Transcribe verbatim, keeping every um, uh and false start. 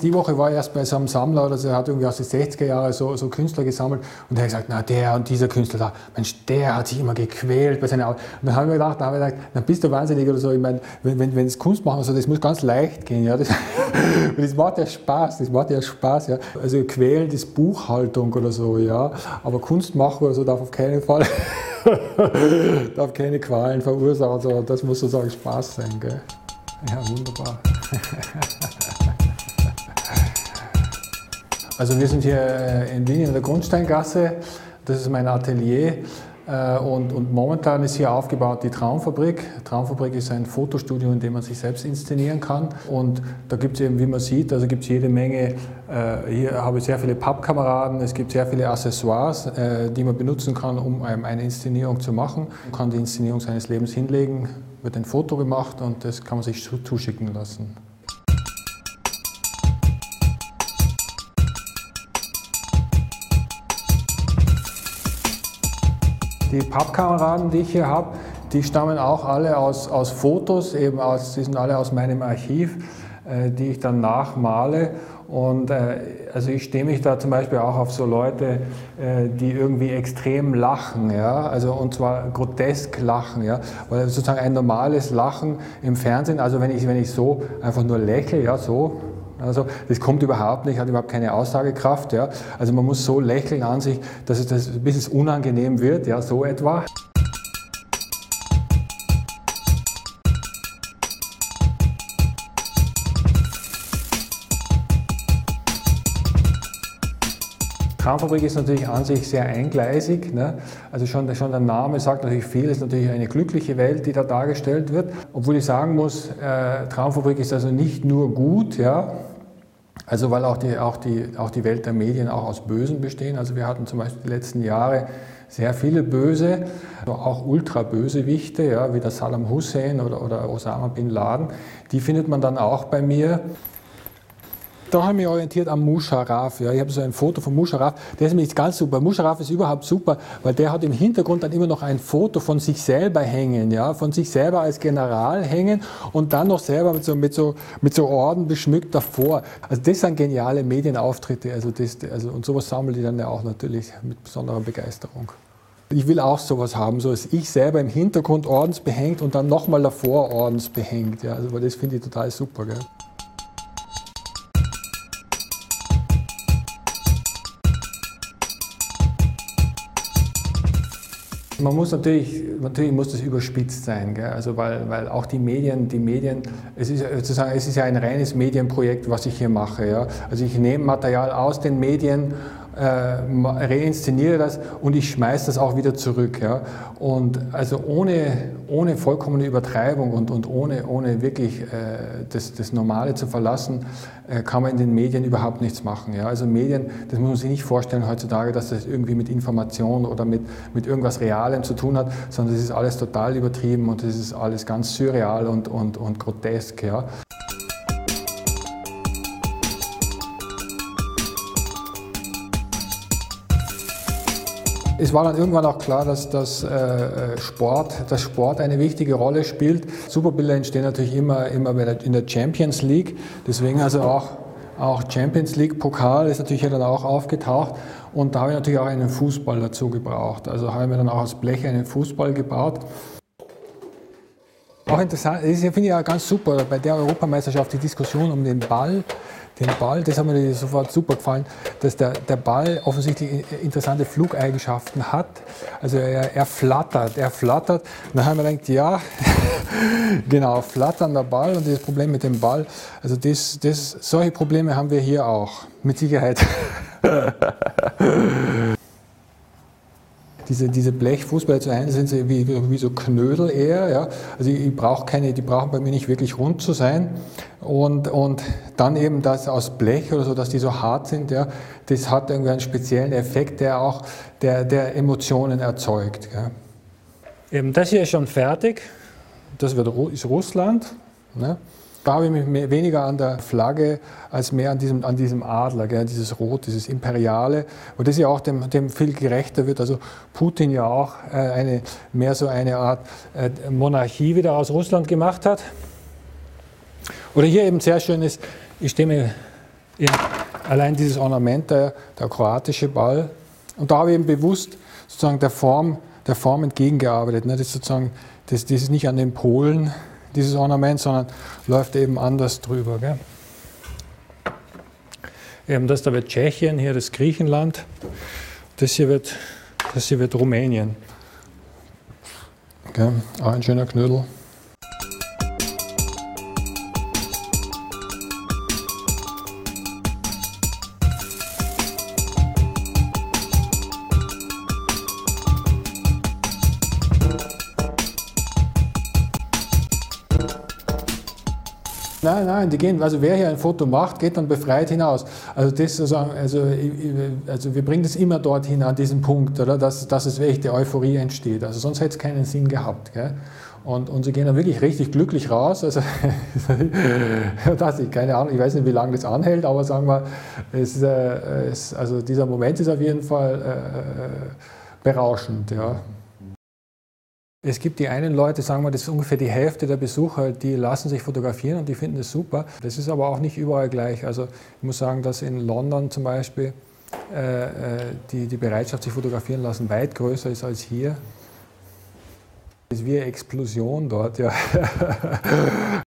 die Woche war ich erst bei so einem Sammler, also er hat irgendwie aus den sechziger Jahren so, so Künstler gesammelt und er hat gesagt, na der und dieser Künstler da, Mensch, der hat sich immer gequält bei seiner Arbeit. Und dann haben wir gedacht, dann haben wir gedacht, na bist du wahnsinnig oder so. Ich meine, wenn, wenn, wenn es Kunst machen, also das muss ganz leicht gehen, ja. Das, und das macht ja Spaß, das macht ja Spaß, ja. Also quälen ist Buchhaltung oder so, ja. Aber Kunst machen oder so darf auf keinen Fall, darf keine Qualen verursachen, also das muss sozusagen Spaß sein, gell. Ja, wunderbar. Also wir sind hier in Wien in der Grundsteingasse, das ist mein Atelier und, und momentan ist hier aufgebaut die Traumfabrik. Traumfabrik ist ein Fotostudio, in dem man sich selbst inszenieren kann und da gibt es eben, wie man sieht, also gibt es jede Menge, hier habe ich sehr viele Pappkameraden, es gibt sehr viele Accessoires, die man benutzen kann, um eine Inszenierung zu machen. Man kann die Inszenierung seines Lebens hinlegen, wird ein Foto gemacht und das kann man sich zuschicken lassen. Die Pappkameraden, die ich hier habe, die stammen auch alle aus, aus Fotos, eben aus, die sind alle aus meinem Archiv, äh, die ich dann nachmale. Und äh, also ich stehe mich da zum Beispiel auch auf so Leute, äh, die irgendwie extrem lachen, ja, also und zwar grotesk lachen, ja, weil sozusagen ein normales Lachen im Fernsehen, also wenn ich, wenn ich so einfach nur lächle, ja, so. Also das kommt überhaupt nicht, hat überhaupt keine Aussagekraft. Ja. Also man muss so lächeln an sich, dass es, dass, bis es unangenehm wird, ja, so etwa. Traumfabrik ist natürlich an sich sehr eingleisig, ne? Also schon, schon der Name sagt natürlich viel, es ist natürlich eine glückliche Welt, die da dargestellt wird. Obwohl ich sagen muss, äh, Traumfabrik ist also nicht nur gut, ja? Also weil auch die, auch, die, auch die Welt der Medien auch aus Bösen bestehen. Also wir hatten zum Beispiel die letzten Jahre sehr viele Böse, also auch Ultra-Bösewichte, ja? Wie der Saddam Hussein oder, oder Osama bin Laden, die findet man dann auch bei mir. Da habe ich mich orientiert am Musharraf. Ja. Ich habe so ein Foto von Musharraf, der ist nämlich ganz super. Musharraf ist überhaupt super, weil der hat im Hintergrund dann immer noch ein Foto von sich selber hängen, ja, von sich selber als General hängen und dann noch selber mit so, mit so, mit so Orden beschmückt davor. Also das sind geniale Medienauftritte, also das, also, und sowas sammeln die dann ja auch natürlich mit besonderer Begeisterung. Ich will auch sowas haben, so als ich selber im Hintergrund ordensbehängt und dann nochmal davor ordensbehängt, ja, also, weil das finde ich total super, gell. Man muss natürlich, natürlich muss das überspitzt sein, gell? Also weil, weil auch die Medien, die Medien, es ist sozusagen, es ist ja ein reines Medienprojekt, was ich hier mache. Ja? Also ich nehme Material aus den Medien, äh, reinszeniere das und ich schmeiße das auch wieder zurück. Ja? Und also ohne, ohne vollkommene Übertreibung und, und ohne, ohne wirklich äh, das, das Normale zu verlassen, äh, kann man in den Medien überhaupt nichts machen. Ja? Also Medien, das muss man sich nicht vorstellen heutzutage, dass das irgendwie mit Information oder mit, mit irgendwas Realem zu tun hat, sondern es ist alles total übertrieben und es ist alles ganz surreal und, und, und grotesk. Ja? Es war dann irgendwann auch klar, dass, dass, äh, Sport, dass Sport eine wichtige Rolle spielt. Superbilder entstehen natürlich immer, immer in der Champions League, deswegen also auch, auch Champions League Pokal ist natürlich dann auch aufgetaucht und da habe ich natürlich auch einen Fußball dazu gebraucht. Also habe ich mir dann auch aus Blech einen Fußball gebaut. Auch interessant, das finde ich auch ganz super, bei der Europameisterschaft die Diskussion um den Ball, den Ball, das hat mir sofort super gefallen, dass der, der Ball offensichtlich interessante Flugeigenschaften hat, also er, er flattert, er flattert, und dann haben wir gedacht, ja, genau, flatternder Ball und dieses Problem mit dem Ball, also das, das, solche Probleme haben wir hier auch, mit Sicherheit. Diese, diese Blechfußbälle zu einem sind sie wie, wie so Knödel eher, ja? Also ich, ich brauche keine, die brauchen bei mir nicht wirklich rund zu sein und, und dann eben das aus Blech oder so, dass die so hart sind, ja? Das hat irgendwie einen speziellen Effekt, der auch der, der Emotionen erzeugt. Ja? Eben das hier ist schon fertig, das wird, ist Russland, ne? Da habe ich mich mehr, weniger an der Flagge als mehr an diesem, an diesem Adler, gell, dieses Rot, dieses Imperiale, und das ja auch dem, dem viel gerechter wird. Also Putin ja auch äh, eine, mehr so eine Art äh, Monarchie wieder aus Russland gemacht hat. Oder hier eben sehr schön ist, ich stehe mir Ja. Allein dieses Ornament, der, der kroatische Ball. Und da habe ich eben bewusst sozusagen der Form, der Form entgegengearbeitet. Ne? Das ist sozusagen, das, das ist nicht an den Polen, dieses Ornament, sondern läuft eben anders drüber. Gell? Eben das da wird Tschechien, hier das Griechenland, das hier wird, das hier wird Rumänien. Gell? Auch ein schöner Knödel. Nein, nein, die gehen, also wer hier ein Foto macht, geht dann befreit hinaus. Also, das sozusagen, also, also wir bringen das immer dorthin, an diesen Punkt, oder? Dass, dass es wirklich die Euphorie entsteht. Also sonst hätte es keinen Sinn gehabt. Gell? Und, und sie gehen dann wirklich richtig glücklich raus. Also, das, ich, keine Ahnung, ich weiß nicht, wie lange das anhält, aber sagen wir, es, äh, es, also dieser Moment ist auf jeden Fall äh, berauschend. Ja. Es gibt die einen Leute, sagen wir, das ist ungefähr die Hälfte der Besucher, die lassen sich fotografieren und die finden es super. Das ist aber auch nicht überall gleich. Also ich muss sagen, dass in London zum Beispiel äh, die, die Bereitschaft, sich fotografieren lassen, weit größer ist als hier. Das ist wie eine Explosion dort, ja.